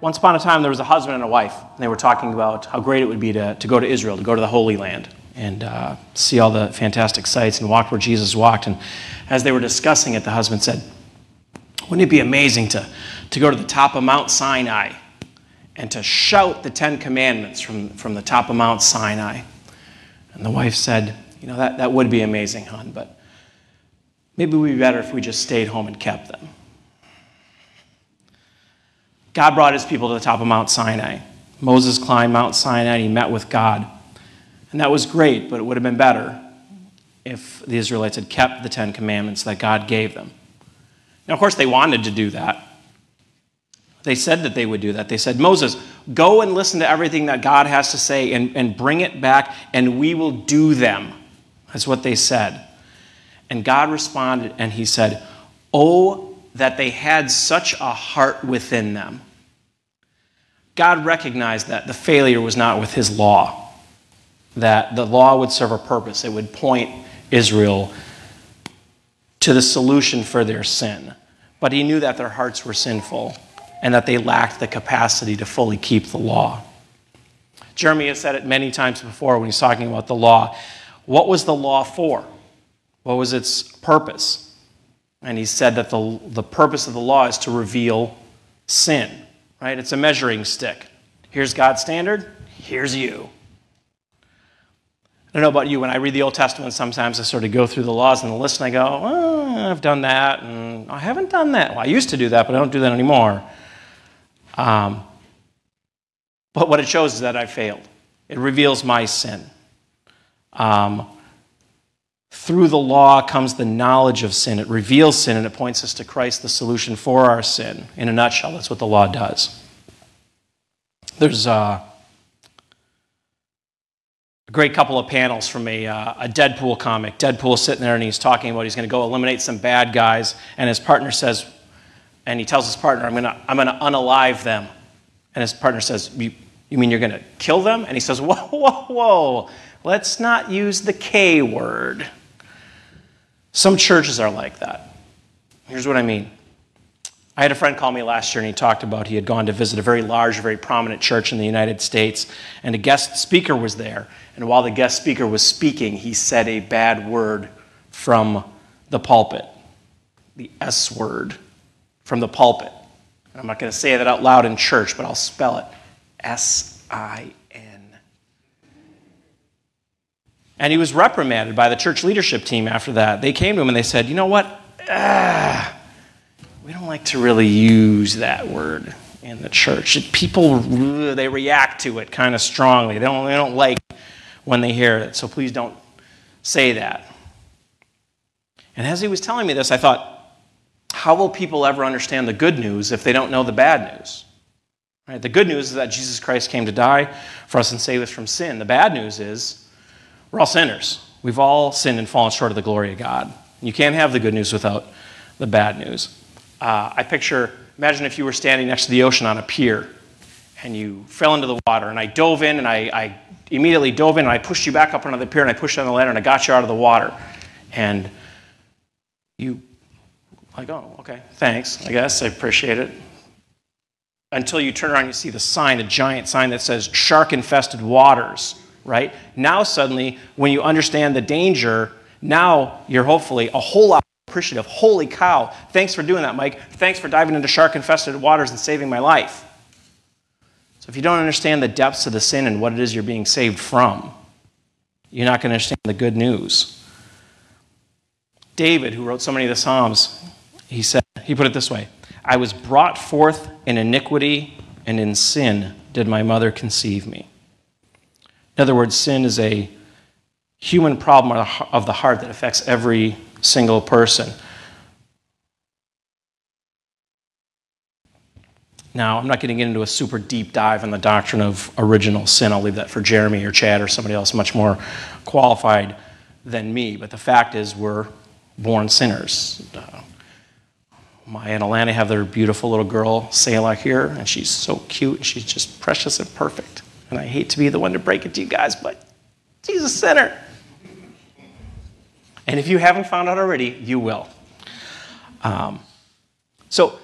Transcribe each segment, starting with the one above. Once upon a time, there was a husband and a wife, and they were talking about how great it would be to go to Israel, to go to the Holy Land, and see all the fantastic sights and walk where Jesus walked. And as they were discussing it, the husband said, wouldn't it be amazing to go to the top of Mount Sinai and to shout the Ten Commandments from the top of Mount Sinai? And the wife said, you know, that would be amazing, hon, but maybe it would be better if we just stayed home and kept them. God brought his people to the top of Mount Sinai. Moses climbed Mount Sinai and he met with God. And that was great, but it would have been better if the Israelites had kept the Ten Commandments that God gave them. Now, of course, they wanted to do that. They said that they would do that. They said, Moses, go and listen to everything that God has to say and bring it back, and we will do them. That's what they said. And God responded, and he said, oh, that they had such a heart within them. God recognized that the failure was not with his law, that the law would serve a purpose. It would point Israel to the solution for their sin. But he knew that their hearts were sinful and that they lacked the capacity to fully keep the law. Jeremy has said it many times before when he's talking about the law. What was the law for? What was its purpose? And he said that the purpose of the law is to reveal sin, right? It's a measuring stick. Here's God's standard. Here's you. I don't know about you, when I read the Old Testament, sometimes I sort of go through the laws and the list and I go, oh, I've done that, and I haven't done that. Well, I used to do that, but I don't do that anymore. But what it shows is that I failed. It reveals my sin. Through the law comes the knowledge of sin. It reveals sin, and it points us to Christ, the solution for our sin. In a nutshell, that's what the law does. There's a great couple of panels from a Deadpool comic. Deadpool's sitting there and he's talking about he's going to go eliminate some bad guys, and his partner says, and he tells his partner, I'm going to unalive them. And his partner says, you mean you're going to kill them? And he says, whoa, let's not use the K word. Some churches are like that. Here's what I mean. I had a friend call me last year, and he talked about he had gone to visit a very large, very prominent church in the United States, and a guest speaker was there. And while the guest speaker was speaking, he said a bad word from the pulpit, the S word from the pulpit. And I'm not going to say that out loud in church, but I'll spell it, S-I-N. And he was reprimanded by the church leadership team after that. They came to him and they said, you know what? We don't like to really use that word in the church. People, they react to it kind of strongly. They don't like when they hear it, so please don't say that. And as he was telling me this, I thought, how will people ever understand the good news if they don't know the bad news? Right? The good news is that Jesus Christ came to die for us and save us from sin. The bad news is we're all sinners. We've all sinned and fallen short of the glory of God. You can't have the good news without the bad news. I picture, imagine if you were standing next to the ocean on a pier and you fell into the water, and I dove in, and I immediately dove in, and I pushed you back up onto the pier, and I pushed you on the ladder, and I got you out of the water. And you, like, oh, okay, thanks, I guess, I appreciate it. Until you turn around and you see the sign, a giant sign that says shark-infested waters, right? Now suddenly, when you understand the danger, now you're hopefully a whole lot appreciative. Holy cow, thanks for doing that, Mike. Thanks for diving into shark-infested waters and saving my life. So if you don't understand the depths of the sin and what it is you're being saved from, you're not going to understand the good news. David, who wrote so many of the Psalms, he said, he put it this way, I was brought forth in iniquity, and in sin did my mother conceive me. In other words, sin is a human problem of the heart that affects every single person. Now, I'm not getting into a super deep dive on the doctrine of original sin. I'll leave that for Jeremy or Chad or somebody else much more qualified than me. But the fact is, we're born sinners. My Aunt Alana have their beautiful little girl, Sayla, here, and she's so cute, and she's just precious and perfect. And I hate to be the one to break it to you guys, but she's a sinner. And if you haven't found out already, you will. So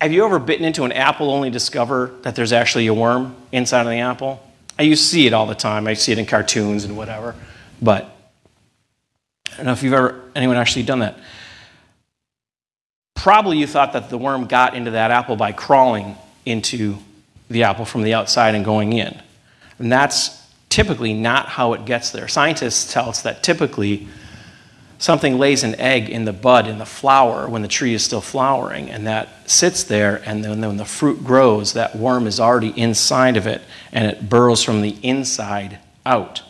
Have you ever bitten into an apple only to discover that there's actually a worm inside of the apple? You see it all the time. I see it in cartoons and whatever, but I don't know if you've ever, anyone actually done that. Probably you thought that the worm got into that apple by crawling into the apple from the outside and going in. And that's typically not how it gets there. Scientists tell us that typically something lays an egg in the bud, in the flower, when the tree is still flowering, and that sits there, and then when the fruit grows, that worm is already inside of it, and it burrows from the inside out.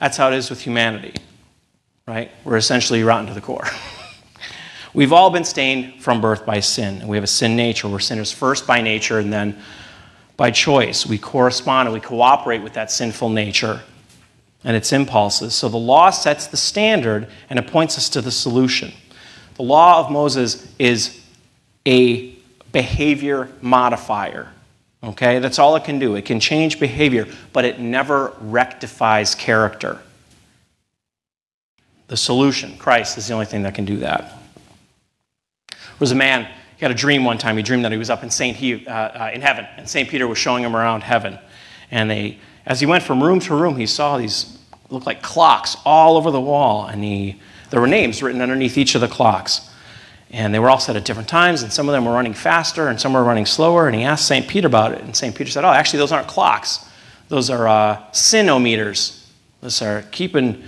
That's how it is with humanity, right? We're essentially rotten to the core. We've all been stained from birth by sin, and we have a sin nature. We're sinners first by nature, and then by choice. We correspond and we cooperate with that sinful nature and its impulses. So the law sets the standard and it points us to the solution. The law of Moses is a behavior modifier, okay? That's all it can do. It can change behavior, but it never rectifies character. The solution, Christ, is the only thing that can do that. There was a man, he had a dream one time. He dreamed that he was up in heaven, and Saint Peter was showing him around heaven. And they, as he went from room to room, he saw these, looked like clocks all over the wall, and there were names written underneath each of the clocks. And they were all set at different times, and some of them were running faster, and some were running slower, and he asked St. Peter about it, and St. Peter said, oh, actually, those aren't clocks. Those are sinometers. Those are keeping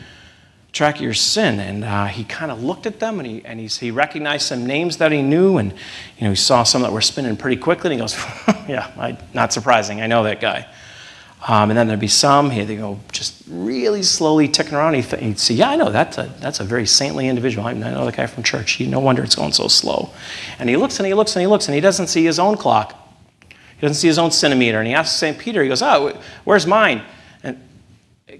track of your sin. And he kind of looked at them, and he recognized some names that he knew, and he saw some that were spinning pretty quickly, and he goes, yeah, not surprising, I know that guy. And then there'd be some, they go just really slowly ticking around. He'd say, yeah, I know, that's a very saintly individual. I know the guy from church. No wonder it's going so slow. And he looks and he looks and he looks, and he doesn't see his own clock. He doesn't see his own centimeter. And he asks St. Peter, he goes, oh, where's mine? And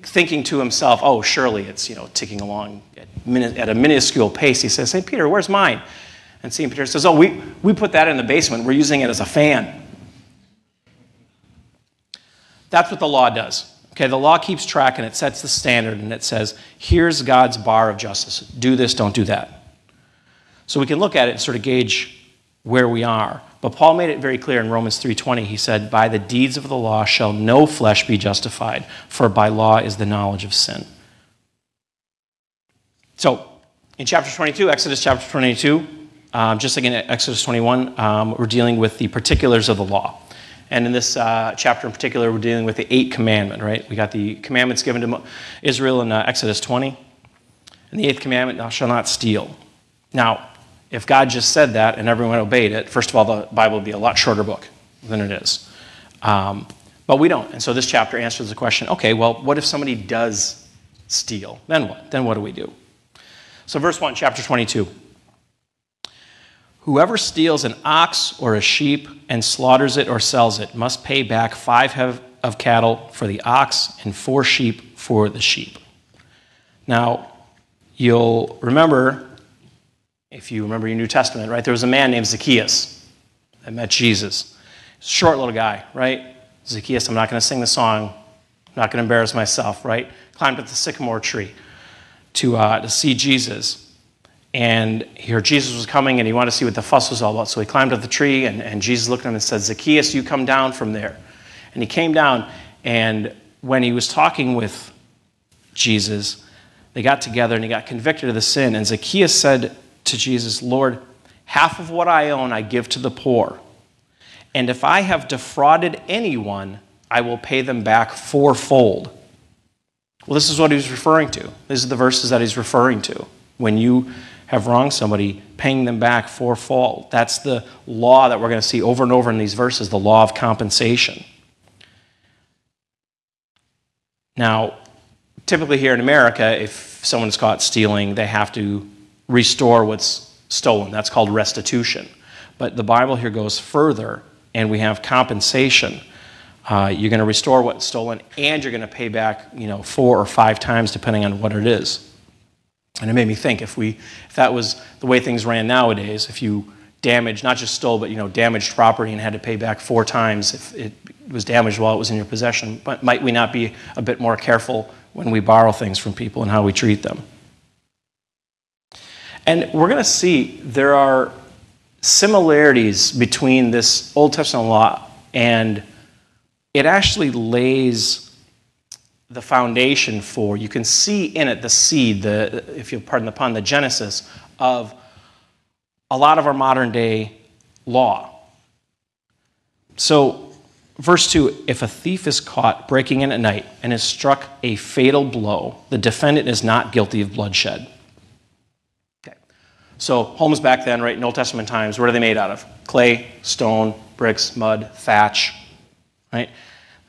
thinking to himself, oh, surely it's ticking along at a minuscule pace. He says, St. Peter, where's mine? And St. Peter says, oh, we put that in the basement. We're using it as a fan. That's what the law does. Okay, the law keeps track and it sets the standard and it says, here's God's bar of justice. Do this, don't do that. So we can look at it and sort of gauge where we are. But Paul made it very clear in Romans 3:20. He said, by the deeds of the law shall no flesh be justified, for by law is the knowledge of sin. So in chapter 22, Exodus chapter 22, just like in Exodus 21, we're dealing with the particulars of the law. And in this chapter in particular, we're dealing with the Eighth Commandment, right? We got the commandments given to Israel in Exodus 20. And the Eighth Commandment, thou shalt not steal. Now, if God just said that and everyone obeyed it, first of all, the Bible would be a lot shorter book than it is. But we don't. And so this chapter answers the question, okay, well, what if somebody does steal? Then what? Then what do we do? So verse 1, chapter 22. Whoever steals an ox or a sheep and slaughters it or sells it must pay back 5 head of cattle for the ox and 4 sheep for the sheep. Now, you'll remember, if you remember your New Testament, right, there was a man named Zacchaeus that met Jesus. Short little guy, right? Zacchaeus, I'm not going to sing the song. I'm not going to embarrass myself, right? Climbed up the sycamore tree to see Jesus. And he heard Jesus was coming, and he wanted to see what the fuss was all about. So he climbed up the tree, and Jesus looked at him and said, Zacchaeus, you come down from there. And he came down, and when he was talking with Jesus, they got together, and he got convicted of the sin. And Zacchaeus said to Jesus, Lord, half of what I own I give to the poor. And if I have defrauded anyone, I will pay them back fourfold. Well, this is what he was referring to. These are the verses that he's referring to. When you have wronged somebody, paying them back fourfold. That's the law that we're going to see over and over in these verses, the law of compensation. Now, typically here in America, if someone is caught stealing, they have to restore what's stolen. That's called restitution. But the Bible here goes further, and we have compensation. You're going to restore what's stolen, and you're going to pay back 4 or 5 times, depending on what it is. And it made me think, if that was the way things ran nowadays, if you damaged, not just stole, but damaged property and had to pay back 4 times if it was damaged while it was in your possession, but might we not be a bit more careful when we borrow things from people and how we treat them? And we're going to see there are similarities between this Old Testament law, and it actually lays the foundation for, you can see in it the seed, the, if you'll pardon the pun, the genesis of a lot of our modern day law. So verse 2, if a thief is caught breaking in at night and is struck a fatal blow, the defendant is not guilty of bloodshed. Okay. So homes back then, right, in Old Testament times, what are they made out of? Clay, stone, bricks, mud, thatch, right?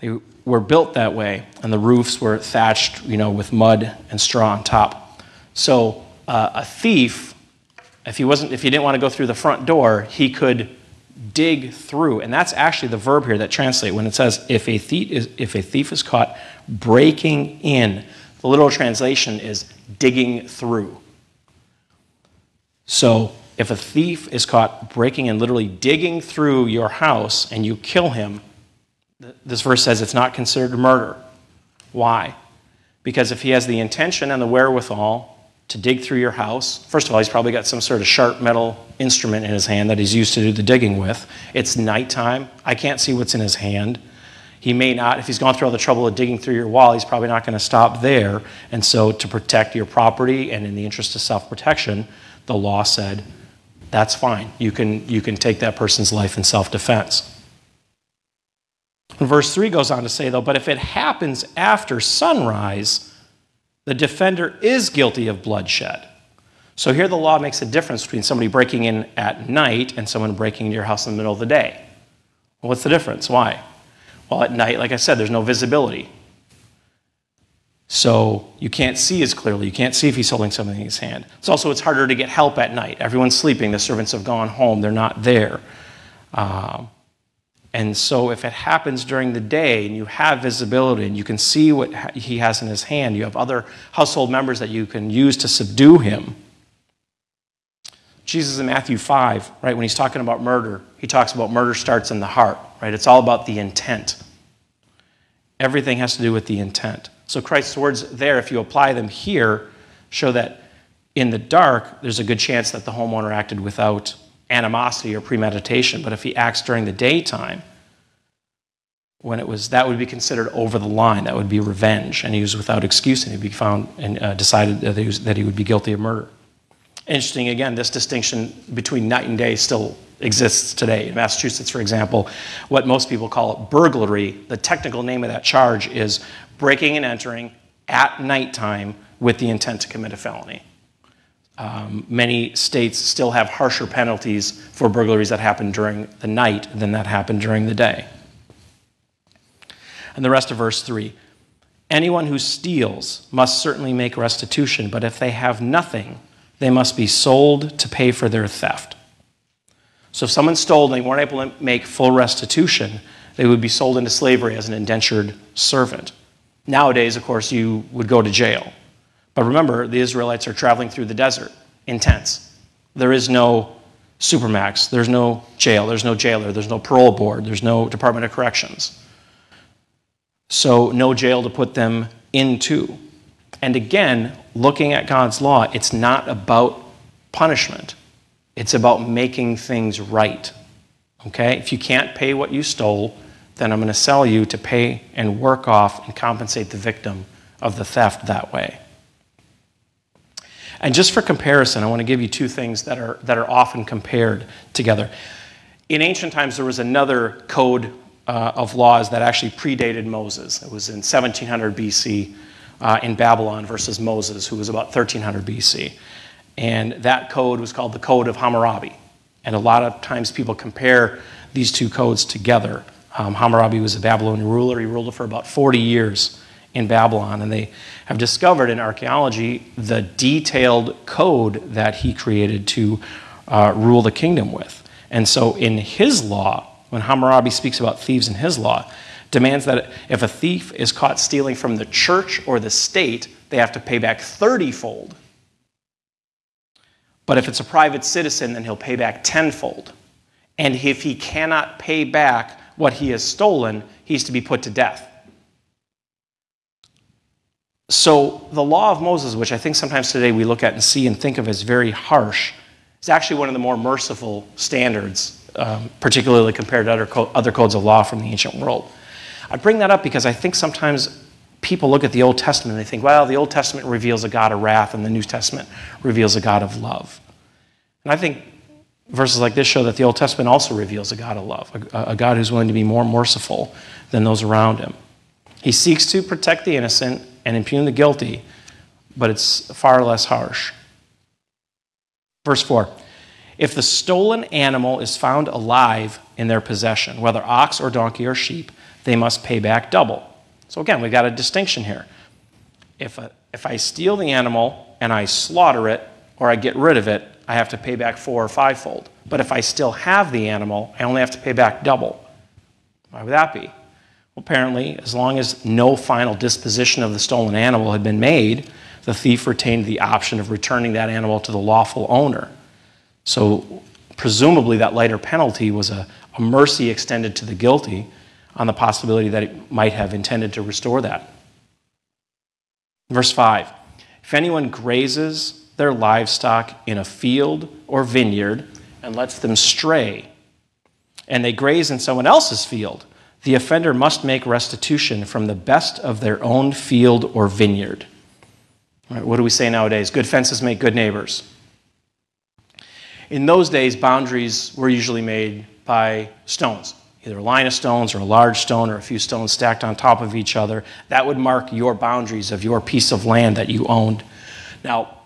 They were built that way, and the roofs were thatched, you know, with mud and straw on top. So a thief, if he didn't want to go through the front door, he could dig through, and that's actually the verb here that translates when it says, if a thief is caught breaking in. The literal translation is digging through. So if a thief is caught breaking in, literally digging through your house, and you kill him, this verse says it's not considered murder. Why? Because if he has the intention and the wherewithal to dig through your house, first of all, he's probably got some sort of sharp metal instrument in his hand that he's used to do the digging with. It's nighttime. I can't see what's in his hand. He may not, if he's gone through all the trouble of digging through your wall, he's probably not going to stop there. And so to protect your property and in the interest of self-protection, the law said, that's fine. You can take that person's life in self-defense. And verse 3 goes on to say, though, but if it happens after sunrise, the defender is guilty of bloodshed. So here the law makes a difference between somebody breaking in at night and someone breaking into your house in the middle of the day. Well, what's the difference? Why? Well, at night, like I said, there's no visibility. So you can't see as clearly. You can't see if he's holding something in his hand. It's also, it's harder to get help at night. Everyone's sleeping. The servants have gone home. They're not there. And so if it happens during the day and you have visibility and you can see what he has in his hand, you have other household members that you can use to subdue him. Jesus in Matthew 5, right, when he's talking about murder, he talks about murder starts in the heart, right? It's all about the intent. Everything has to do with the intent. So Christ's words there, if you apply them here, show that in the dark, there's a good chance that the homeowner acted without animosity or premeditation, but if he acts during the daytime, when it was, that would be considered over the line. That would be revenge, and he was without excuse, and he'd be found and decided that he would be guilty of murder. Interesting, again, this distinction between night and day still exists today. In Massachusetts, for example, what most people call it burglary, the technical name of that charge is breaking and entering at nighttime with the intent to commit a felony. Many states still have harsher penalties for burglaries that happen during the night than that happen during the day. And the rest of verse 3, anyone who steals must certainly make restitution, but if they have nothing, they must be sold to pay for their theft. So if someone stole and they weren't able to make full restitution, they would be sold into slavery as an indentured servant. Nowadays, of course, you would go to jail. But remember, the Israelites are traveling through the desert in tents. There is no supermax. There's no jail. There's no jailer. There's no parole board. There's no Department of Corrections. So no jail to put them into. And again, looking at God's law, it's not about punishment. It's about making things right. Okay? If you can't pay what you stole, then I'm going to sell you to pay and work off and compensate the victim of the theft that way. And just for comparison, I want to give you two things that are often compared together. In ancient times, there was another code of laws that actually predated Moses. It was in 1700 BC in Babylon versus Moses, who was about 1300 BC. And that code was called the Code of Hammurabi. And a lot of times people compare these two codes together. Hammurabi was a Babylonian ruler. He ruled for about 40 years. In Babylon, and they have discovered in archaeology the detailed code that he created to rule the kingdom with. And so in his law, when Hammurabi speaks about thieves in his law, demands that if a thief is caught stealing from the church or the state, they have to pay back 30-fold. But if it's a private citizen, then he'll pay back 10-fold. And if he cannot pay back what he has stolen, he's to be put to death. So the law of Moses, which I think sometimes today we look at and see and think of as very harsh, It's actually one of the more merciful standards, particularly compared to other codes of law from the ancient world. I bring that up because I think sometimes people look at the Old Testament and they think, well, the Old Testament reveals a God of wrath and the New Testament reveals a God of love. And I think verses like this show that the Old Testament also reveals a God of love, a God who's willing to be more merciful than those around him. He seeks to protect the innocent and impugn the guilty, but it's far less harsh. Verse 4, if the stolen animal is found alive in their possession, whether ox or donkey or sheep, they must pay back double. So again, we've got a distinction here. If I steal the animal and I slaughter it or I get rid of it, I have to pay back 4- or 5-fold. But if I still have the animal, I only have to pay back double. Why would that be? Well, apparently, as long as no final disposition of the stolen animal had been made, the thief retained the option of returning that animal to the lawful owner. So presumably that lighter penalty was a mercy extended to the guilty on the possibility that it might have intended to restore that. Verse 5, if anyone grazes their livestock in a field or vineyard and lets them stray, and they graze in someone else's field, the offender must make restitution from the best of their own field or vineyard. Right, what do we say nowadays? Good fences make good neighbors. In those days, boundaries were usually made by stones, either a line of stones or a large stone or a few stones stacked on top of each other. That would mark your boundaries of your piece of land that you owned. Now,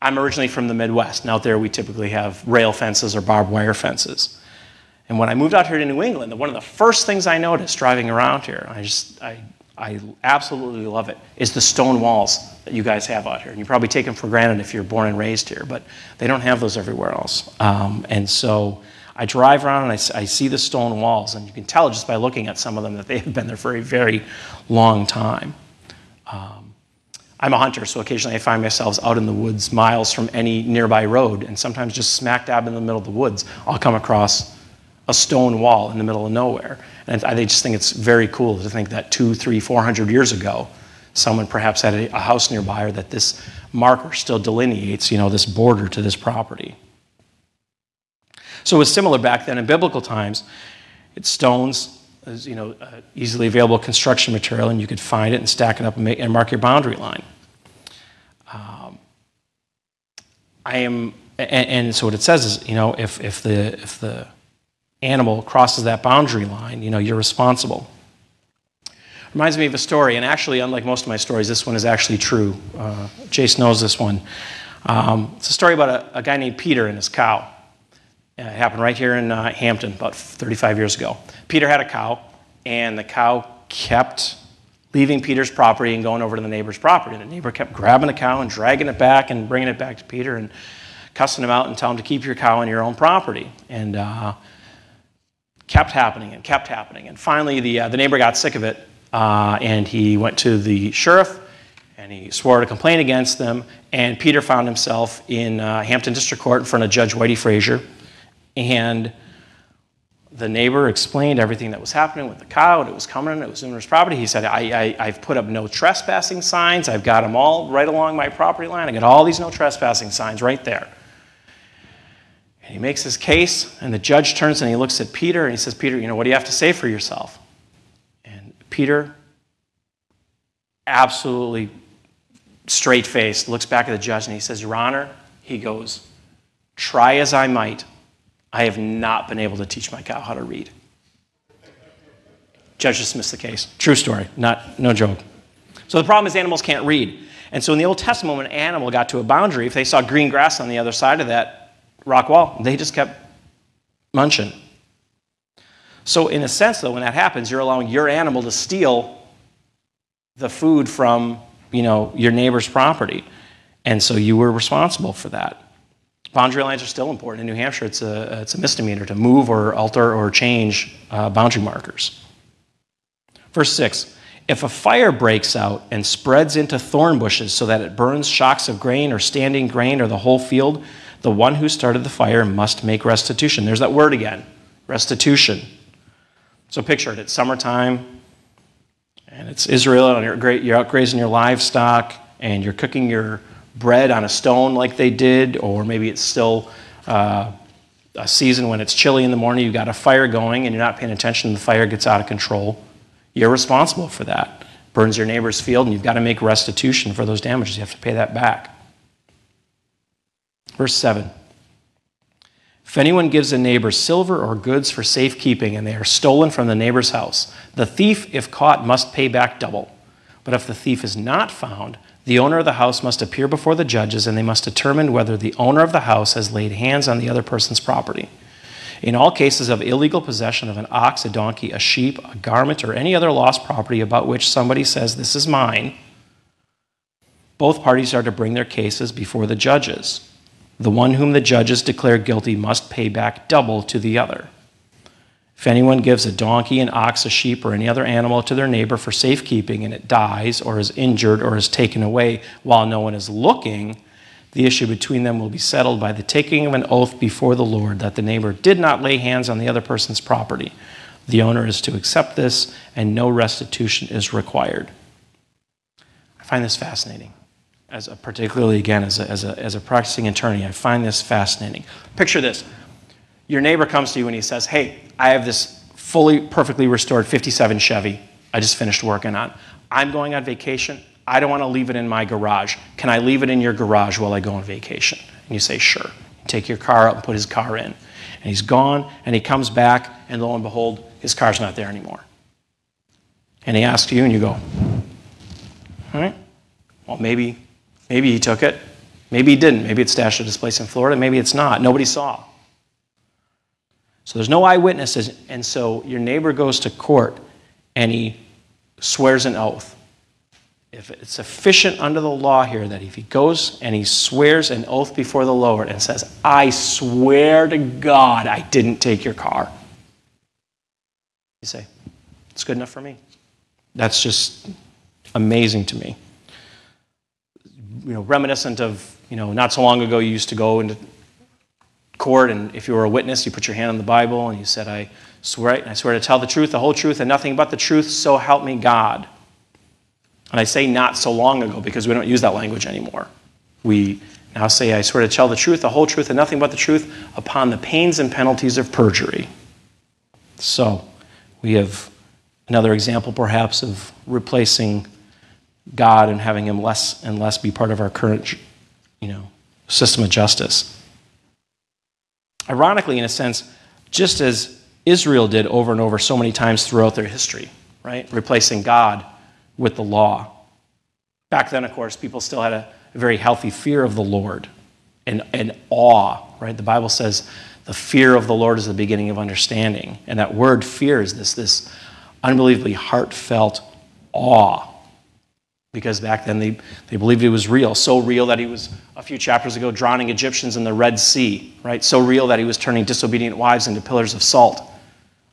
I'm originally from the Midwest, and out there we typically have rail fences or barbed wire fences. And when I moved out here to New England, one of the first things I noticed driving around here, I absolutely love it, is the stone walls that you guys have out here. And you probably take them for granted if you're born and raised here, but they don't have those everywhere else. And so I drive around and I see the stone walls, and you can tell just by looking at some of them that they have been there for a very long time. I'm a hunter, so occasionally I find myself out in the woods miles from any nearby road, and sometimes just smack dab in the middle of the woods, I'll come across a stone wall in the middle of nowhere. And I just think it's very cool to think that 200, 300, 400 years ago, someone perhaps had a house nearby, or that this marker still delineates, you know, this border to this property. So it was similar back then in biblical times. It's stones, as you know, easily available construction material, and you could find it and stack it up and, mark your boundary line. So what it says is, you know, if the animal crosses that boundary line, you know, you're responsible. Reminds me of a story, and actually, unlike most of my stories, this one is actually true. Jace knows this one. It's a story about a guy named Peter and his cow. It happened right here in Hampton about 35 years ago. Peter had a cow, and the cow kept leaving Peter's property and going over to the neighbor's property. And the neighbor kept grabbing the cow and dragging it back and bringing it back to Peter and cussing him out and telling him to keep your cow on your own property. And kept happening and kept happening. And finally, the neighbor got sick of it, and he went to the sheriff, and he swore to complain against them. And Peter found himself in Hampton District Court in front of Judge Whitey Frazier. And the neighbor explained everything that was happening with the cow, and it was coming, and it was in his property. He said, I've put up no trespassing signs. I've got them all right along my property line. I got all these no trespassing signs right there. And he makes his case, and the judge turns and he looks at Peter and he says, Peter, you know, what do you have to say for yourself? And Peter, absolutely straight-faced, looks back at the judge and he says, Your Honor, he goes, try as I might, I have not been able to teach my cow how to read. Judge dismissed the case. True story, no joke. So the problem is animals can't read. And so in the Old Testament, when an animal got to a boundary, if they saw green grass on the other side of that rock wall, they just kept munching. So in a sense, though, when that happens, you're allowing your animal to steal the food from, you know, your neighbor's property. And so you were responsible for that. Boundary lines are still important. In New Hampshire, it's a misdemeanor to move or alter or change boundary markers. Verse 6, if a fire breaks out and spreads into thorn bushes so that it burns shocks of grain or standing grain or the whole field, the one who started the fire must make restitution. There's that word again, restitution. So picture it, it's summertime, and it's Israel, and you're out grazing your livestock, and you're cooking your bread on a stone like they did, or maybe it's still a season when it's chilly in the morning, you've got a fire going and you're not paying attention and the fire gets out of control, you're responsible for that. Burns your neighbor's field and you've got to make restitution for those damages. You have to pay that back. Verse 7, if anyone gives a neighbor silver or goods for safekeeping and they are stolen from the neighbor's house, the thief, if caught, must pay back double. But if the thief is not found, the owner of the house must appear before the judges, and they must determine whether the owner of the house has laid hands on the other person's property. In all cases of illegal possession of an ox, a donkey, a sheep, a garment, or any other lost property about which somebody says, this is mine, both parties are to bring their cases before the judges. The one whom the judges declare guilty must pay back double to the other. If anyone gives a donkey, an ox, a sheep, or any other animal to their neighbor for safekeeping and it dies or is injured or is taken away while no one is looking, the issue between them will be settled by the taking of an oath before the Lord that the neighbor did not lay hands on the other person's property. The owner is to accept this, and no restitution is required. I find this fascinating. Particularly, again, as a practicing attorney, I find this fascinating. Picture this. Your neighbor comes to you and he says, hey, I have this fully, perfectly restored 57 Chevy I just finished working on. I'm going on vacation. I don't want to leave it in my garage. Can I leave it in your garage while I go on vacation? And you say, sure. You take your car out and put his car in. And he's gone, and he comes back, and lo and behold, his car's not there anymore. And he asks you, and you go, all right, well, maybe he took it. Maybe he didn't. Maybe it's stashed at his place in Florida. Maybe it's not. Nobody saw. So there's no eyewitnesses, and so your neighbor goes to court, and he swears an oath. If it's sufficient under the law here that if he goes and he swears an oath before the Lord and says, I swear to God I didn't take your car. You say, it's good enough for me. That's just amazing to me. You know, reminiscent of, you know, not so long ago you used to go into court, and if you were a witness, you put your hand on the Bible and you said, I swear to tell the truth, the whole truth, and nothing but the truth, so help me God. And I say not so long ago because we don't use that language anymore. We now say, I swear to tell the truth, the whole truth, and nothing but the truth, upon the pains and penalties of perjury. So we have another example perhaps of replacing God and having him less and less be part of our current, you know, system of justice. Ironically, in a sense, just as Israel did over and over so many times throughout their history, right? Replacing God with the law. Back then, of course, people still had a very healthy fear of the Lord and awe, right? The Bible says the fear of the Lord is the beginning of understanding. And that word fear is this unbelievably heartfelt awe. Because back then they believed he was real, so real that he was, a few chapters ago, drowning Egyptians in the Red Sea, right? So real that he was turning disobedient wives into pillars of salt.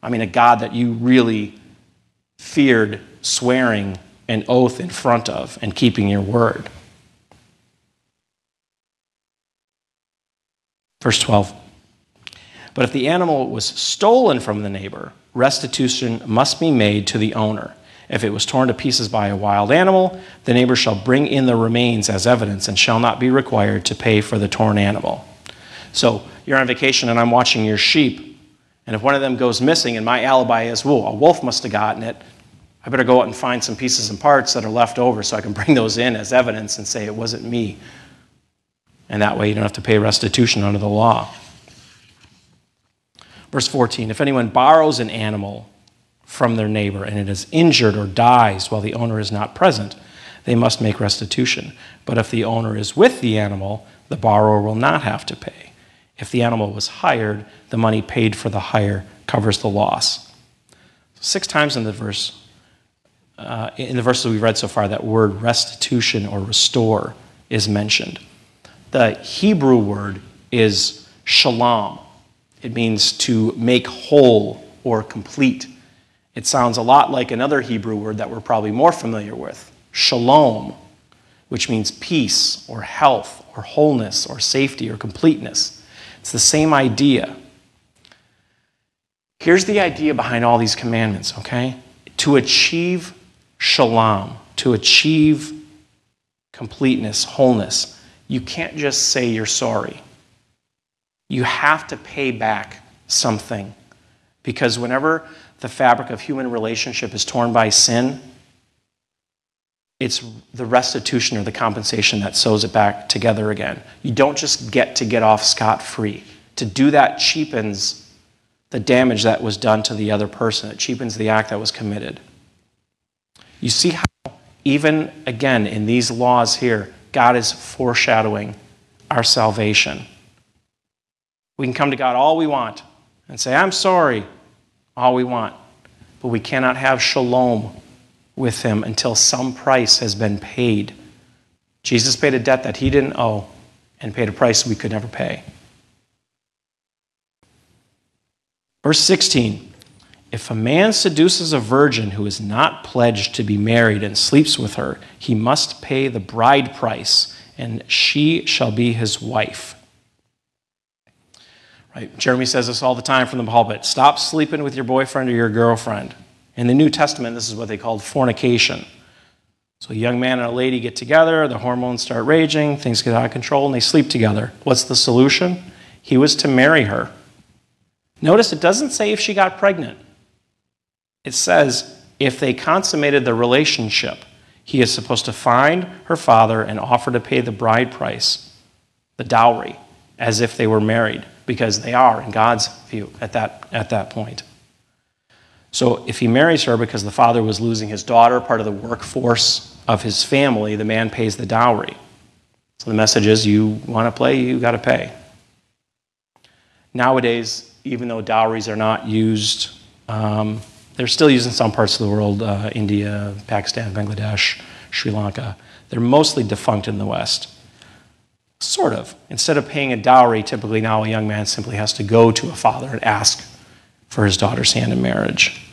I mean, a God that you really feared swearing an oath in front of and keeping your word. Verse 12. But if the animal was stolen from the neighbor, restitution must be made to the owner. If it was torn to pieces by a wild animal, the neighbor shall bring in the remains as evidence and shall not be required to pay for the torn animal. So you're on vacation and I'm watching your sheep, and if one of them goes missing and my alibi is, whoa, a wolf must have gotten it, I better go out and find some pieces and parts that are left over so I can bring those in as evidence and say it wasn't me. And that way you don't have to pay restitution under the law. Verse 14, if anyone borrows an animal from their neighbor, and it is injured or dies while the owner is not present, they must make restitution. But if the owner is with the animal, the borrower will not have to pay. If the animal was hired, the money paid for the hire covers the loss. 6 times in the verse, in the verses we've read so far, that word restitution or restore is mentioned. The Hebrew word is shalom. It means to make whole or complete. It sounds a lot like another Hebrew word that we're probably more familiar with, shalom, which means peace or health or wholeness or safety or completeness. It's the same idea. Here's the idea behind all these commandments, okay? To achieve shalom, to achieve completeness, wholeness, you can't just say you're sorry. you have to pay back something. Because whenever the fabric of human relationship is torn by sin, it's the restitution or the compensation that sews it back together again. You don't just get to get off scot-free. To do that cheapens the damage that was done to the other person. It cheapens the act that was committed. You see how, even again, in these laws here, God is foreshadowing our salvation. We can come to God all we want and say, I'm sorry, all we want. But we cannot have shalom with him until some price has been paid. Jesus paid a debt that he didn't owe and paid a price we could never pay. Verse 16, if a man seduces a virgin who is not pledged to be married and sleeps with her, he must pay the bride price, and she shall be his wife. Right? Jeremy says this all the time from the pulpit. Stop sleeping with your boyfriend or your girlfriend. In the New Testament, this is what they called fornication. So a young man and a lady get together, the hormones start raging, things get out of control, and they sleep together. What's the solution? He was to marry her. Notice it doesn't say if she got pregnant. It says if they consummated the relationship, he is supposed to find her father and offer to pay the bride price, the dowry, as if they were married, because they are, in God's view, at that point. So if he marries her because the father was losing his daughter, part of the workforce of his family, the man pays the dowry. So the message is, you want to play, you got to pay. Nowadays, even though dowries are not used, they're still used in some parts of the world, India, Pakistan, Bangladesh, Sri Lanka. They're mostly defunct in the West. Sort of. Instead of paying a dowry, typically now a young man simply has to go to a father and ask for his daughter's hand in marriage.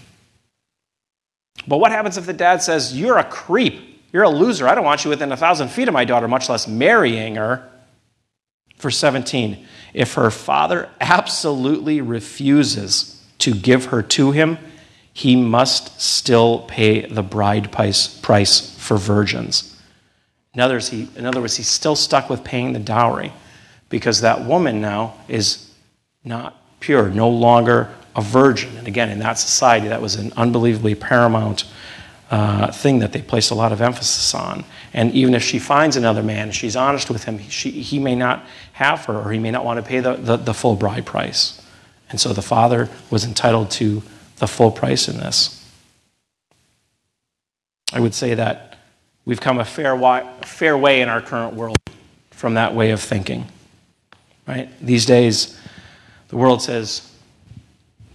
But what happens if the dad says, you're a creep, you're a loser, I don't want you within 1,000 feet of my daughter, much less marrying her? Verse 17, if her father absolutely refuses to give her to him, he must still pay the bride price for virgins. In other words, he's still stuck with paying the dowry because that woman now is not pure, no longer a virgin. And again, in that society, that was an unbelievably paramount thing that they placed a lot of emphasis on. And even if she finds another man, she's honest with him, he may not have her, or he may not want to pay the full bride price. And so the father was entitled to the full price in this. I would say that we've come a fair way in our current world from that way of thinking. Right? These days, the world says,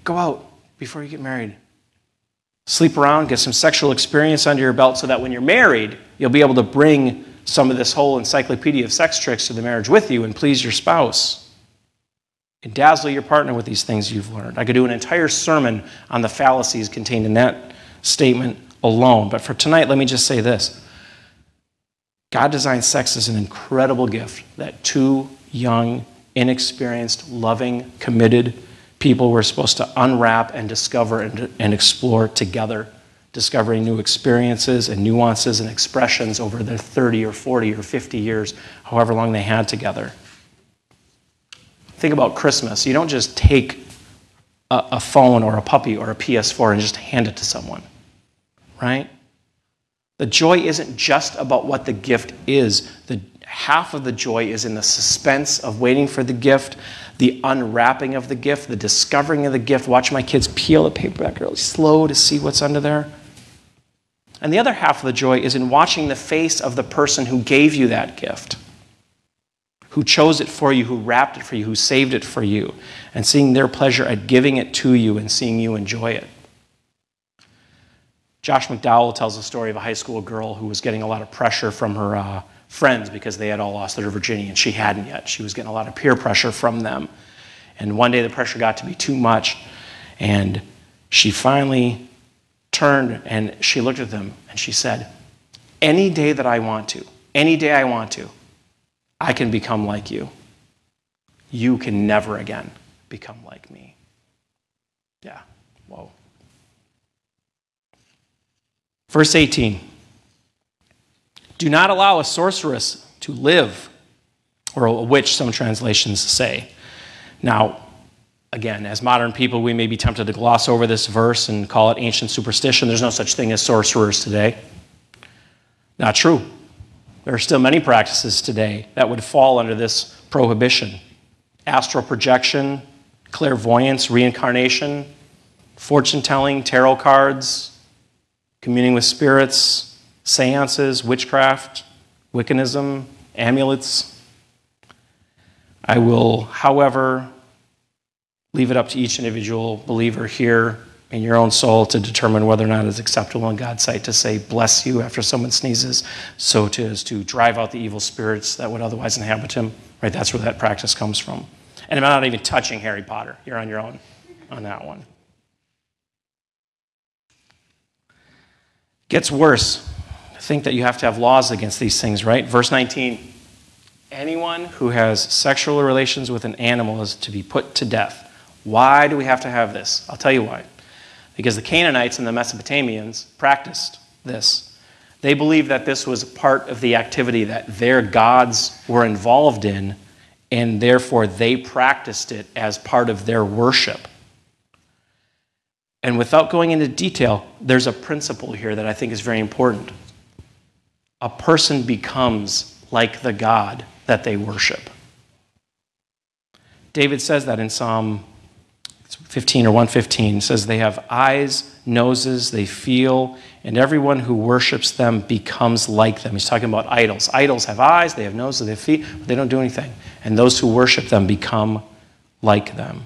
go out before you get married. Sleep around, get some sexual experience under your belt so that when you're married, you'll be able to bring some of this whole encyclopedia of sex tricks to the marriage with you and please your spouse. And dazzle your partner with these things you've learned. I could do an entire sermon on the fallacies contained in that statement alone. But for tonight, let me just say this. God designed sex as an incredible gift that two young, inexperienced, loving, committed people were supposed to unwrap and discover and explore together, discovering new experiences and nuances and expressions over their 30 or 40 or 50 years, however long they had together. Think about Christmas. You don't just take a phone or a puppy or a PS4 and just hand it to someone, right? The joy isn't just about what the gift is. Half of the joy is in the suspense of waiting for the gift, the unwrapping of the gift, the discovering of the gift. Watch my kids peel the paper back really slow to see what's under there. And the other half of the joy is in watching the face of the person who gave you that gift, who chose it for you, who wrapped it for you, who saved it for you, and seeing their pleasure at giving it to you and seeing you enjoy it. Josh McDowell tells the story of a high school girl who was getting a lot of pressure from her friends because they had all lost their virginity and she hadn't yet. She was getting a lot of peer pressure from them. And one day the pressure got to be too much and she finally turned and she looked at them and she said, any day that I want to, any day I want to, I can become like you. You can never again become like me. Yeah, whoa. Verse 18. Do not allow a sorceress to live, or a witch, some translations say. Now, again, as modern people, we may be tempted to gloss over this verse and call it ancient superstition. There's no such thing as sorcerers today. Not true. There are still many practices today that would fall under this prohibition. Astral projection, clairvoyance, reincarnation, fortune-telling, tarot cards, communing with spirits, seances, witchcraft, Wiccanism, amulets. I will, however, leave it up to each individual believer here in your own soul to determine whether or not it's acceptable in God's sight to say, bless you, after someone sneezes, so as to drive out the evil spirits that would otherwise inhabit him. Right, that's where that practice comes from. And I'm not even touching Harry Potter. You're on your own on that one. Gets worse. I think that you have to have laws against these things, right? Verse 19, anyone who has sexual relations with an animal is to be put to death. Why do we have to have this? I'll tell you why. Because the Canaanites and the Mesopotamians practiced this. They believed that this was part of the activity that their gods were involved in, and therefore they practiced it as part of their worship. And without going into detail, there's a principle here that I think is very important. A person becomes like the God that they worship. David says that in Psalm 15 or 115. It says they have eyes, noses, they feel, and everyone who worships them becomes like them. He's talking about idols. Idols have eyes, they have noses, they have feet, but they don't do anything. And those who worship them become like them.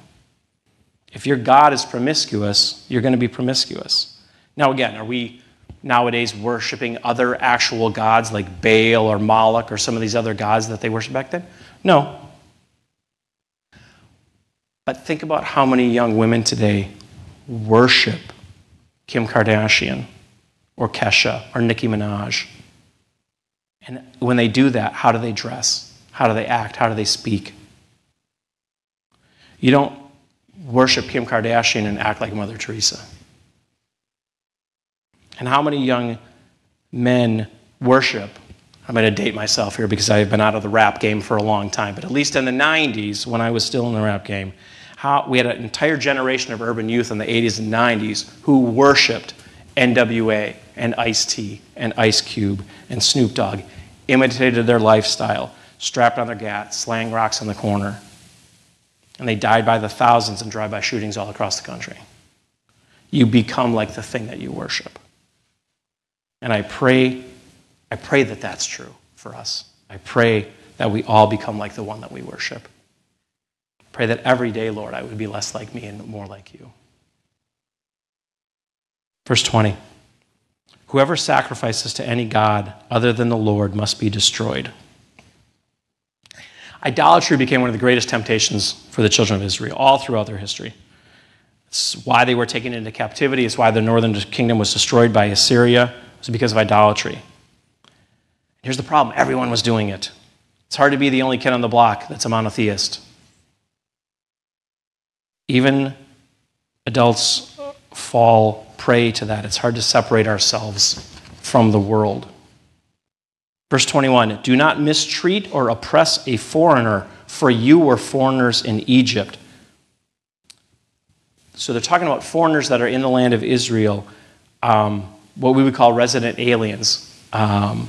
If your God is promiscuous, you're going to be promiscuous. Now again, are we nowadays worshiping other actual gods like Baal or Moloch or some of these other gods that they worship back then? No. But think about how many young women today worship Kim Kardashian or Kesha or Nicki Minaj. And when they do that, how do they dress? How do they act? How do they speak? You don't worship Kim Kardashian and act like Mother Teresa. And how many young men worship? I'm going to date myself here because I've been out of the rap game for a long time, but at least in the 90s, when I was still in the rap game, we had an entire generation of urban youth in the 80s and 90s who worshiped NWA and Ice-T and Ice Cube and Snoop Dogg, imitated their lifestyle, strapped on their gat, slang rocks in the corner, and they died by the thousands in drive-by shootings all across the country. You become like the thing that you worship. And I pray that that's true for us. I pray that we all become like the one that we worship. Pray that every day, Lord, I would be less like me and more like you. Verse 20, whoever sacrifices to any god other than the Lord must be destroyed. Idolatry became one of the greatest temptations for the children of Israel all throughout their history. It's why they were taken into captivity. It's why the northern kingdom was destroyed by Assyria. It was because of idolatry. Here's the problem. Everyone was doing it. It's hard to be the only kid on the block that's a monotheist. Even adults fall prey to that. It's hard to separate ourselves from the world. Verse 21, do not mistreat or oppress a foreigner, for you were foreigners in Egypt. So they're talking about foreigners that are in the land of Israel, what we would call resident aliens. And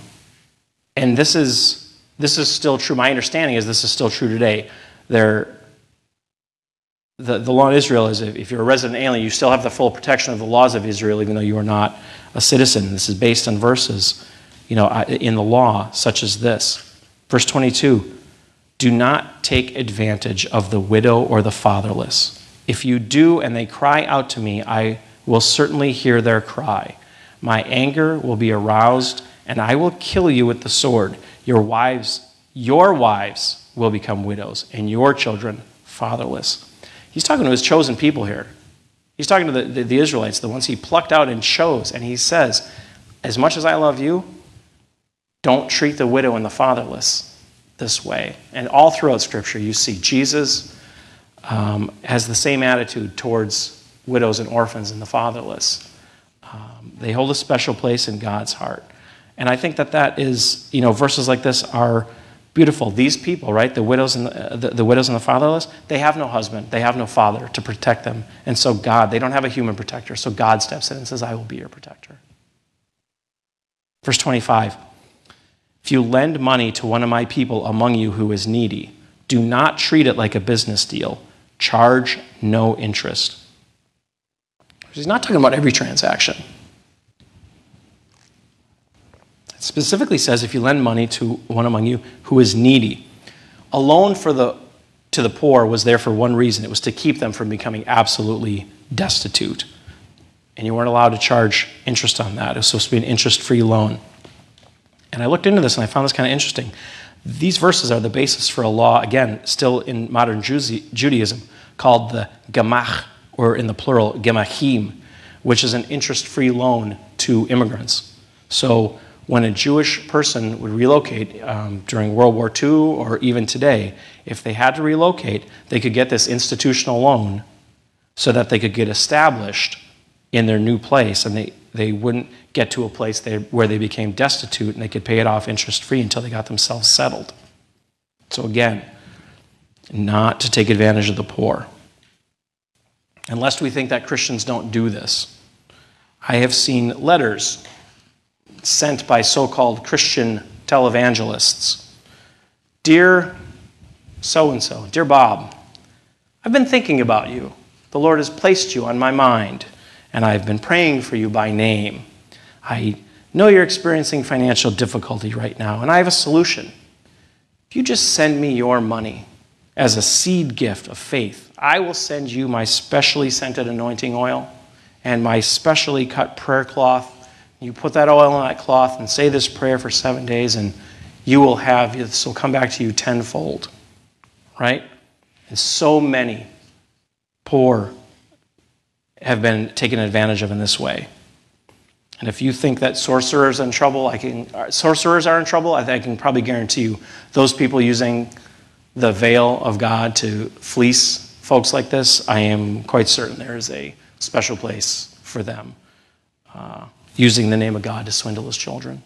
this is still true. My understanding is this is still true today. The law in Israel is if you're a resident alien, you still have the full protection of the laws of Israel, even though you are not a citizen. This is based on verses, in the law, such as this. Verse 22, do not take advantage of the widow or the fatherless. If you do and they cry out to me, I will certainly hear their cry. My anger will be aroused, and I will kill you with the sword. Your wives will become widows, and your children fatherless. He's talking to his chosen people here. He's talking to the Israelites, the ones he plucked out and chose. And he says, as much as I love you, don't treat the widow and the fatherless this way. And all throughout Scripture, you see Jesus has the same attitude towards widows and orphans and the fatherless. They hold a special place in God's heart. And I think that verses like this are Beautiful. These people, right, the widows and the fatherless, they have no husband. They have no father to protect them. And so God, they don't have a human protector. So God steps in and says, I will be your protector. Verse 25, if you lend money to one of my people among you who is needy, do not treat it like a business deal. Charge no interest. He's not talking about every transaction. It specifically says if you lend money to one among you who is needy. A loan to the poor was there for one reason. It was to keep them from becoming absolutely destitute. And you weren't allowed to charge interest on that. It was supposed to be an interest-free loan. And I looked into this and I found this kind of interesting. These verses are the basis for a law, again, still in modern Judaism, called the Gemach, or in the plural, Gemachim, which is an interest-free loan to immigrants. So when a Jewish person would relocate during World War II or even today, if they had to relocate, they could get this institutional loan so that they could get established in their new place, and they wouldn't get to a place where they became destitute, and they could pay it off interest-free until they got themselves settled. So again, not to take advantage of the poor. And lest we think that Christians don't do this, I have seen letters sent by so-called Christian televangelists. Dear so-and-so, dear Bob, I've been thinking about you. The Lord has placed you on my mind, and I've been praying for you by name. I know you're experiencing financial difficulty right now, and I have a solution. If you just send me your money as a seed gift of faith, I will send you my specially scented anointing oil and my specially cut prayer cloth. You put that oil on that cloth and say this prayer for 7 days, and you will have, this will come back to you tenfold, right? And so many poor have been taken advantage of in this way. And if you think that sorcerers are in trouble, I can probably guarantee you those people using the veil of God to fleece folks like this, I am quite certain there is a special place for them, using the name of God to swindle his children.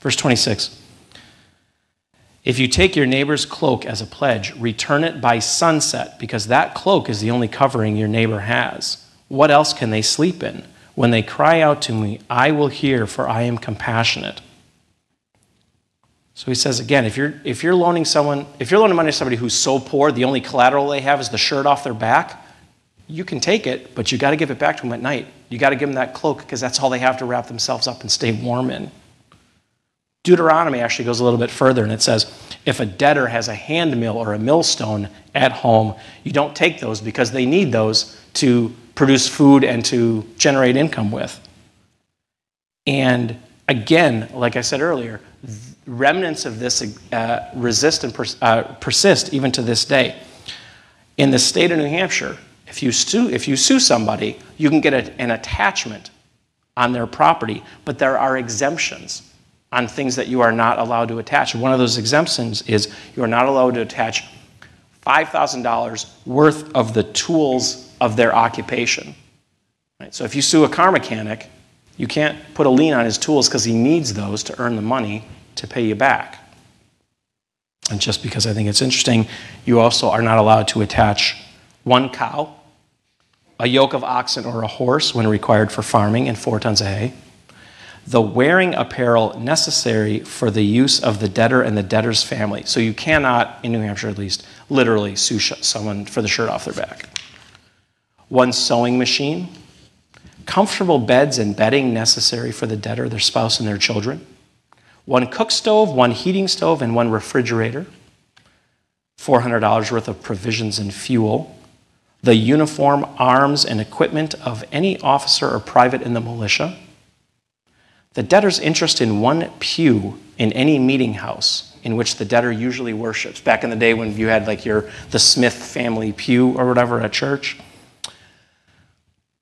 Verse 26, if you take your neighbor's cloak as a pledge, return it by sunset, because that cloak is the only covering your neighbor has. What else can they sleep in? When they cry out to me, I will hear, for I am compassionate. So he says again, if you're loaning money to somebody who's so poor, the only collateral they have is the shirt off their back, you can take it, but you got to give it back to them at night. You got to give them that cloak, because that's all they have to wrap themselves up and stay warm in. Deuteronomy actually goes a little bit further, and it says, if a debtor has a hand mill or a millstone at home, you don't take those, because they need those to produce food and to generate income with. And again, like I said earlier, remnants of this resist and persist even to this day. In the state of New Hampshire, if you sue somebody, you can get an attachment on their property, but there are exemptions on things that you are not allowed to attach. One of those exemptions is you are not allowed to attach $5,000 worth of the tools of their occupation. Right? So if you sue a car mechanic, you can't put a lien on his tools because he needs those to earn the money to pay you back. And just because I think it's interesting, you also are not allowed to attach one cow, a yoke of oxen or a horse when required for farming, and 4 tons of hay, the wearing apparel necessary for the use of the debtor and the debtor's family. So you cannot, in New Hampshire at least, literally sue someone for the shirt off their back. One sewing machine, comfortable beds and bedding necessary for the debtor, their spouse, and their children, one cook stove, one heating stove, and one refrigerator, $400 worth of provisions and fuel, the uniform, arms, and equipment of any officer or private in the militia, the debtor's interest in one pew in any meeting house in which the debtor usually worships. Back in the day when you had like the Smith family pew or whatever at church.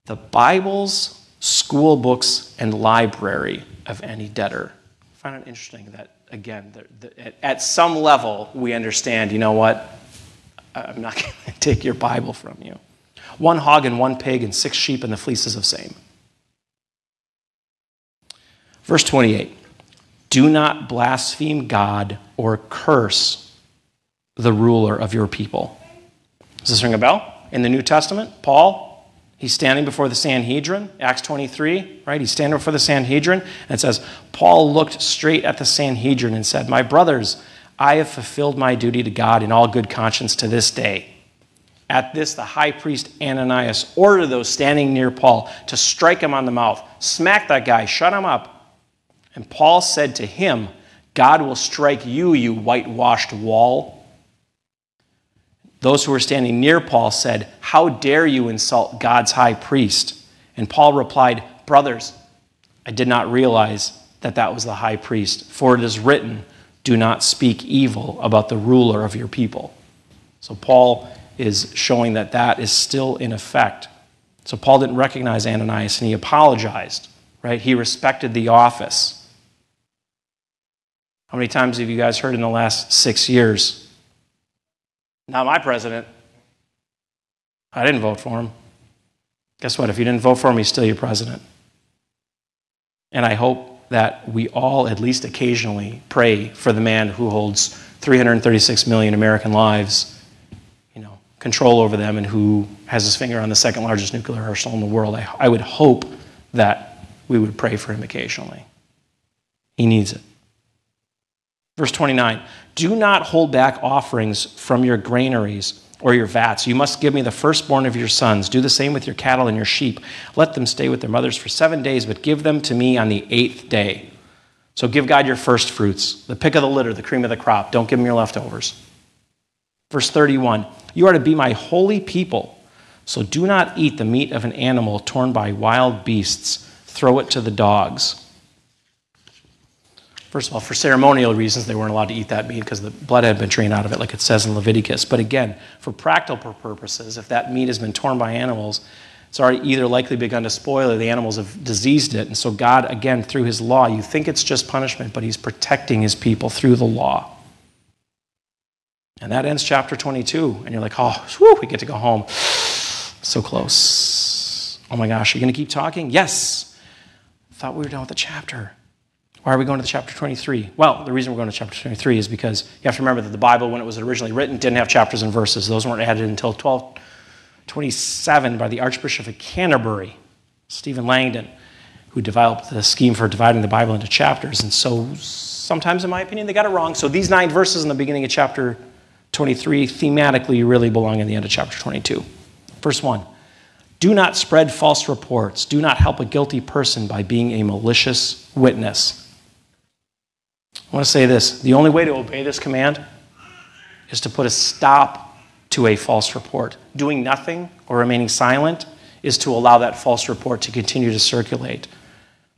The Bibles, school books, and library of any debtor. I find it interesting that, again, at some level, we understand, you know what? I'm not going to take your Bible from you. One hog and one pig and 6 sheep and the fleeces of same. Verse 28, do not blaspheme God or curse the ruler of your people. Does this ring a bell? In the New Testament, Paul, he's standing before the Sanhedrin, Acts 23, right? He's standing before the Sanhedrin, and it says, Paul looked straight at the Sanhedrin and said, "My brothers, I have fulfilled my duty to God in all good conscience to this day." At this, the high priest Ananias ordered those standing near Paul to strike him on the mouth. "Smack that guy, shut him up." And Paul said to him, "God will strike you, you whitewashed wall." Those who were standing near Paul said, "How dare you insult God's high priest?" And Paul replied, "Brothers, I did not realize that that was the high priest, for it is written, 'Do not speak evil about the ruler of your people.'" So Paul is showing that that is still in effect. So Paul didn't recognize Ananias, and he apologized, right? He respected the office. How many times have you guys heard in the last 6 years, "Not my president. I didn't vote for him"? Guess what? If you didn't vote for him, he's still your president. And I hope that we all, at least occasionally, pray for the man who holds 336 million American lives, control over them, and who has his finger on the second largest nuclear arsenal in the world. I would hope that we would pray for him occasionally. He needs it. Verse 29, "Do not hold back offerings from your granaries or your vats. You must give me the firstborn of your sons. Do the same with your cattle and your sheep. Let them stay with their mothers for 7 days, but give them to me on the 8th day. So give God your first fruits, the pick of the litter, the cream of the crop. Don't give him your leftovers. Verse 31, "You are to be my holy people, so do not eat the meat of an animal torn by wild beasts. Throw it to the dogs." First of all, for ceremonial reasons, they weren't allowed to eat that meat because the blood had been drained out of it, like it says in Leviticus. But again, for practical purposes, if that meat has been torn by animals, it's already either likely begun to spoil or the animals have diseased it. And so God, again, through his law, you think it's just punishment, but he's protecting his people through the law. And that ends chapter 22, and you're like, "Oh, whew, we get to go home. So close. Oh my gosh, are you going to keep talking?" Yes. I thought we were done with the chapter. Why are we going to chapter 23? Well, the reason we're going to chapter 23 is because you have to remember that the Bible, when it was originally written, didn't have chapters and verses. Those weren't added until 1227 by the Archbishop of Canterbury, Stephen Langdon, who developed the scheme for dividing the Bible into chapters. And so sometimes, in my opinion, they got it wrong. So these 9 verses in the beginning of chapter 23, thematically, you really belong in the end of chapter 22. Verse 1, "Do not spread false reports. Do not help a guilty person by being a malicious witness." I want to say this. The only way to obey this command is to put a stop to a false report. Doing nothing or remaining silent is to allow that false report to continue to circulate.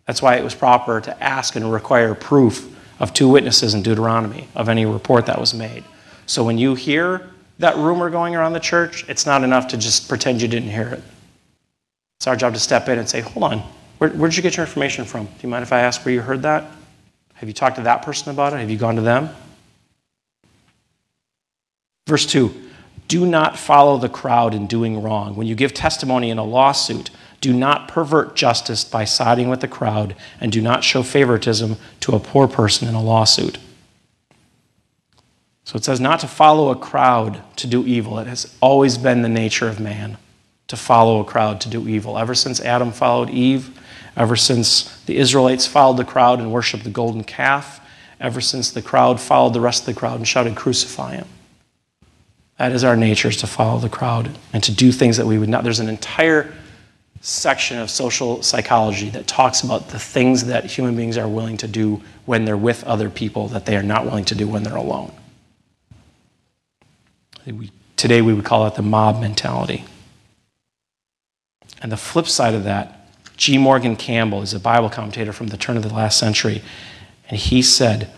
That's why it was proper to ask and require proof of 2 witnesses in Deuteronomy of any report that was made. So when you hear that rumor going around the church, it's not enough to just pretend you didn't hear it. It's our job to step in and say, "Hold on, where did you get your information from? Do you mind if I ask where you heard that? Have you talked to that person about it? Have you gone to them?" Verse 2, "Do not follow the crowd in doing wrong. When you give testimony in a lawsuit, do not pervert justice by siding with the crowd, and do not show favoritism to a poor person in a lawsuit." So it says not to follow a crowd to do evil. It has always been the nature of man to follow a crowd to do evil. Ever since Adam followed Eve, ever since the Israelites followed the crowd and worshiped the golden calf, ever since the crowd followed the rest of the crowd and shouted, "Crucify him." That is our nature, is to follow the crowd and to do things that we would not. There's an entire section of social psychology that talks about the things that human beings are willing to do when they're with other people that they are not willing to do when they're alone. Today we would call it the mob mentality. And the flip side of that, G. Morgan Campbell is a Bible commentator from the turn of the last century, and he said,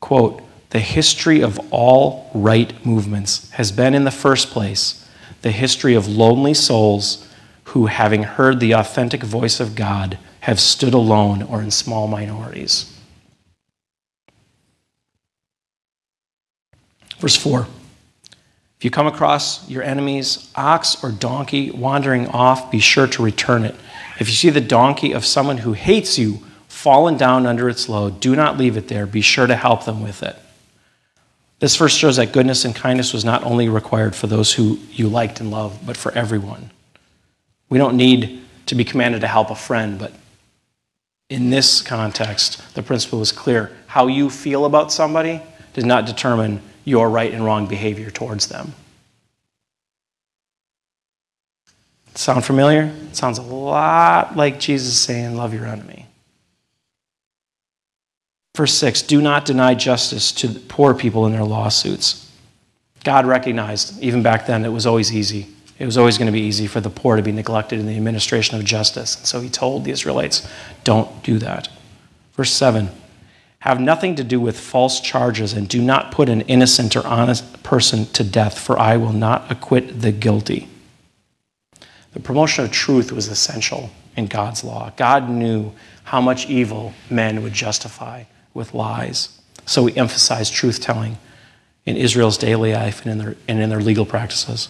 quote, "The history of all right movements has been, in the first place, the history of lonely souls who, having heard the authentic voice of God, have stood alone or in small minorities." Verse 4. "If you come across your enemy's ox or donkey wandering off, be sure to return it. If you see the donkey of someone who hates you, fallen down under its load. Do not leave it there. Be sure to help them with it. This verse shows that goodness and kindness was not only required for those who you liked and loved, but for everyone. We don't need to be commanded to help a friend, but in this context, the principle is clear. How you feel about somebody does not determine your right and wrong behavior towards them. Sound familiar? It sounds a lot like Jesus saying, love your enemy. Verse 6, do not deny justice to the poor people in their lawsuits. God recognized, even back then, it was always easy. It was always going to be easy for the poor to be neglected in the administration of justice. And so he told the Israelites, don't do that. Verse 7, have nothing to do with false charges and do not put an innocent or honest person to death, for I will not acquit the guilty. The promotion of truth was essential in God's law. God knew how much evil men would justify with lies. So we emphasize truth-telling in Israel's daily life and in their legal practices.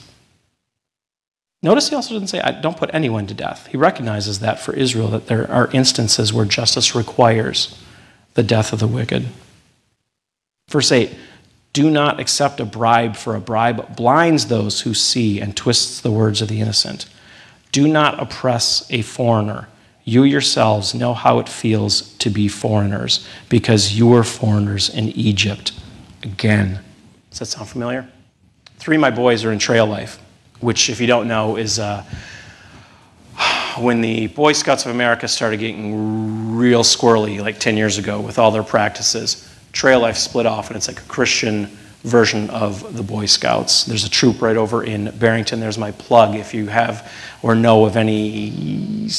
Notice he also didn't say, don't put anyone to death. He recognizes that for Israel, that there are instances where justice requires the death of the wicked. Verse 8, do not accept a bribe, for a bribe blinds those who see and twists the words of the innocent. Do not oppress a foreigner. You yourselves know how it feels to be foreigners, because you were foreigners in Egypt. Again. Does that sound familiar? Three of my boys are in Trail Life, which, if you don't know, is when the Boy Scouts of America started getting real squirrely like 10 years ago with all their practices. Trail Life split off, and it's like a Christian version of the Boy Scouts. There's a troop right over in Barrington. There's my plug. If you have or know of any 8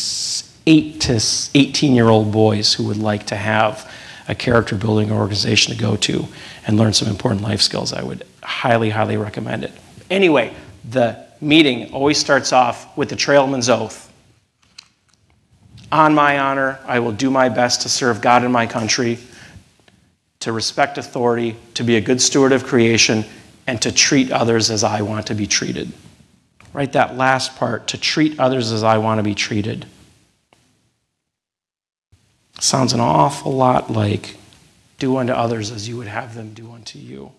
to 18-year-old boys who would like to have a character-building organization to go to and learn some important life skills, I would highly, highly recommend it. Anyway, the meeting always starts off with the Trailman's Oath. On my honor, I will do my best to serve God and my country, to respect authority, to be a good steward of creation, and to treat others as I want to be treated. Right, that last part, to treat others as I want to be treated. Sounds an awful lot like do unto others as you would have them do unto you.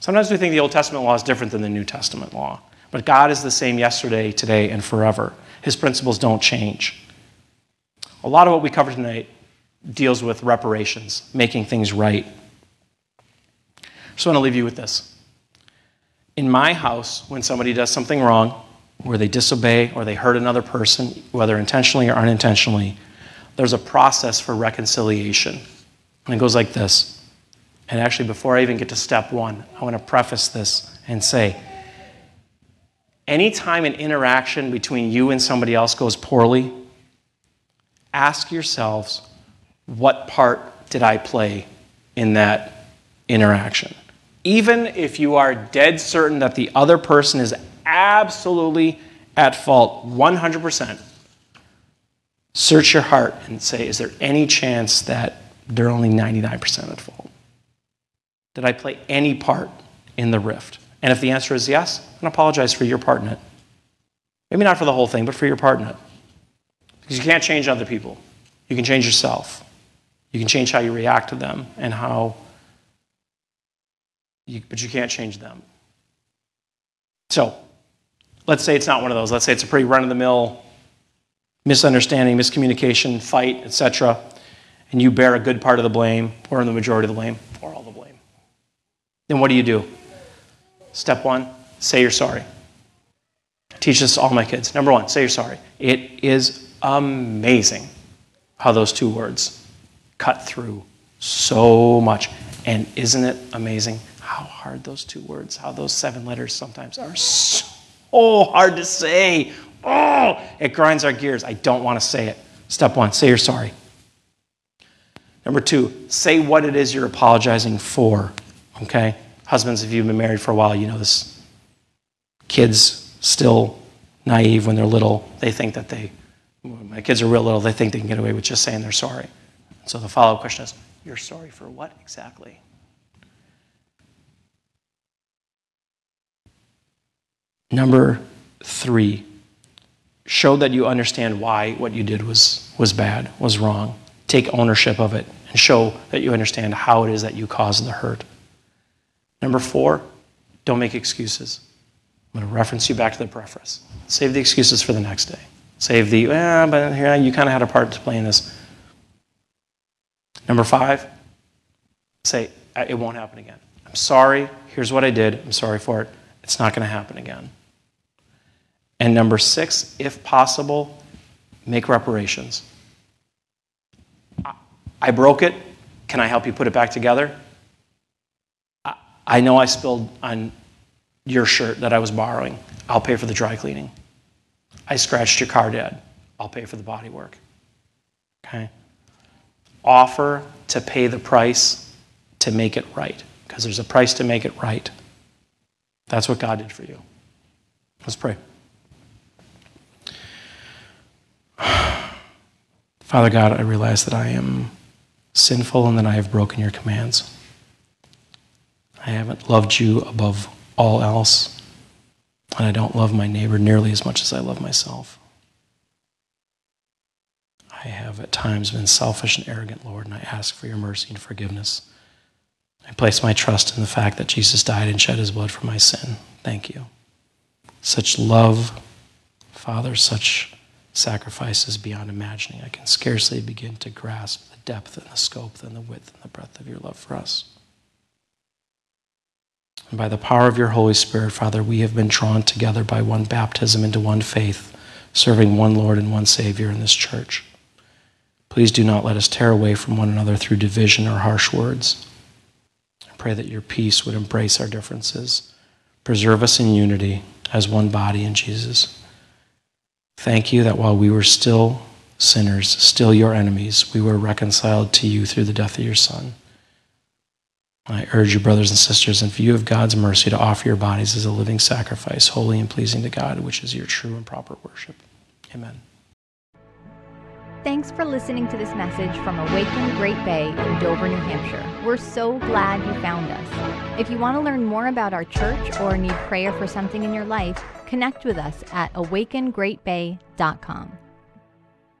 Sometimes we think the Old Testament law is different than the New Testament law, but God is the same yesterday, today, and forever. His principles don't change. A lot of what we cover tonight deals with reparations, making things right. I just want to leave you with this. In my house, when somebody does something wrong, where they disobey or they hurt another person, whether intentionally or unintentionally, there's a process for reconciliation. And it goes like this. And actually, before I even get to step one, I want to preface this and say, anytime an interaction between you and somebody else goes poorly, ask yourselves, what part did I play in that interaction? Even if you are dead certain that the other person is absolutely at fault, 100%, search your heart and say, is there any chance that they're only 99% at fault? Did I play any part in the rift? And if the answer is yes, then apologize for your part in it. Maybe not for the whole thing, but for your part in it. Because you can't change other people. You can change yourself. You can change how you react to them and but you can't change them. So let's say it's not one of those. Let's say it's a pretty run-of-the-mill misunderstanding, miscommunication, fight, etc., and you bear a good part of the blame or the majority of the blame or all the blame. Then what do? Step one, say you're sorry. I teach this to all my kids. Number one, say you're sorry. It is amazing how those two words cut through so much. And isn't it amazing how hard those two words, how those 7 letters sometimes are so hard to say. Oh, it grinds our gears. I don't want to say it. Step one, say you're sorry. Number two, say what it is you're apologizing for, okay? Husbands, if you've been married for a while, you know this. Kids still naive when they're little. They think that my kids are real little, they think they can get away with just saying they're sorry. So the follow-up question is, you're sorry for what exactly? Number three, show that you understand why what you did was bad, was wrong. take ownership of it and show that you understand how it is that you caused the hurt. Number four, don't make excuses. I'm going to reference you back to the preface. Save the excuses for the next day. Save the, but here you kind of had a part to play in this. Number five, say, it won't happen again. I'm sorry. Here's what I did. I'm sorry for it. It's not going to happen again. And number six, if possible, make reparations. I broke it. Can I help you put it back together? I know I spilled on your shirt that I was borrowing. I'll pay for the dry cleaning. I scratched your car, Dad. I'll pay for the body work. Okay? Offer to pay the price to make it right, because there's a price to make it right. That's what God did for you. Let's pray. Father God, I realize that I am sinful and that I have broken your commands. I haven't loved you above all else, and I don't love my neighbor nearly as much as I love myself. I have at times been selfish and arrogant, Lord, and I ask for your mercy and forgiveness. I place my trust in the fact that Jesus died and shed his blood for my sin. Thank you. Such love, Father, such sacrifice is beyond imagining. I can scarcely begin to grasp the depth and the scope and the width and the breadth of your love for us. And by the power of your Holy Spirit, Father, we have been drawn together by one baptism into one faith, serving one Lord and one Savior in this church. Please do not let us tear away from one another through division or harsh words. I pray that your peace would embrace our differences. Preserve us in unity as one body in Jesus. Thank you that while we were still sinners, still your enemies, we were reconciled to you through the death of your Son. I urge you, brothers and sisters, in view of God's mercy, to offer your bodies as a living sacrifice, holy and pleasing to God, which is your true and proper worship. Amen. Thanks for listening to this message from Awaken Great Bay in Dover, New Hampshire. We're so glad you found us. If you want to learn more about our church or need prayer for something in your life, connect with us at awakengreatbay.com.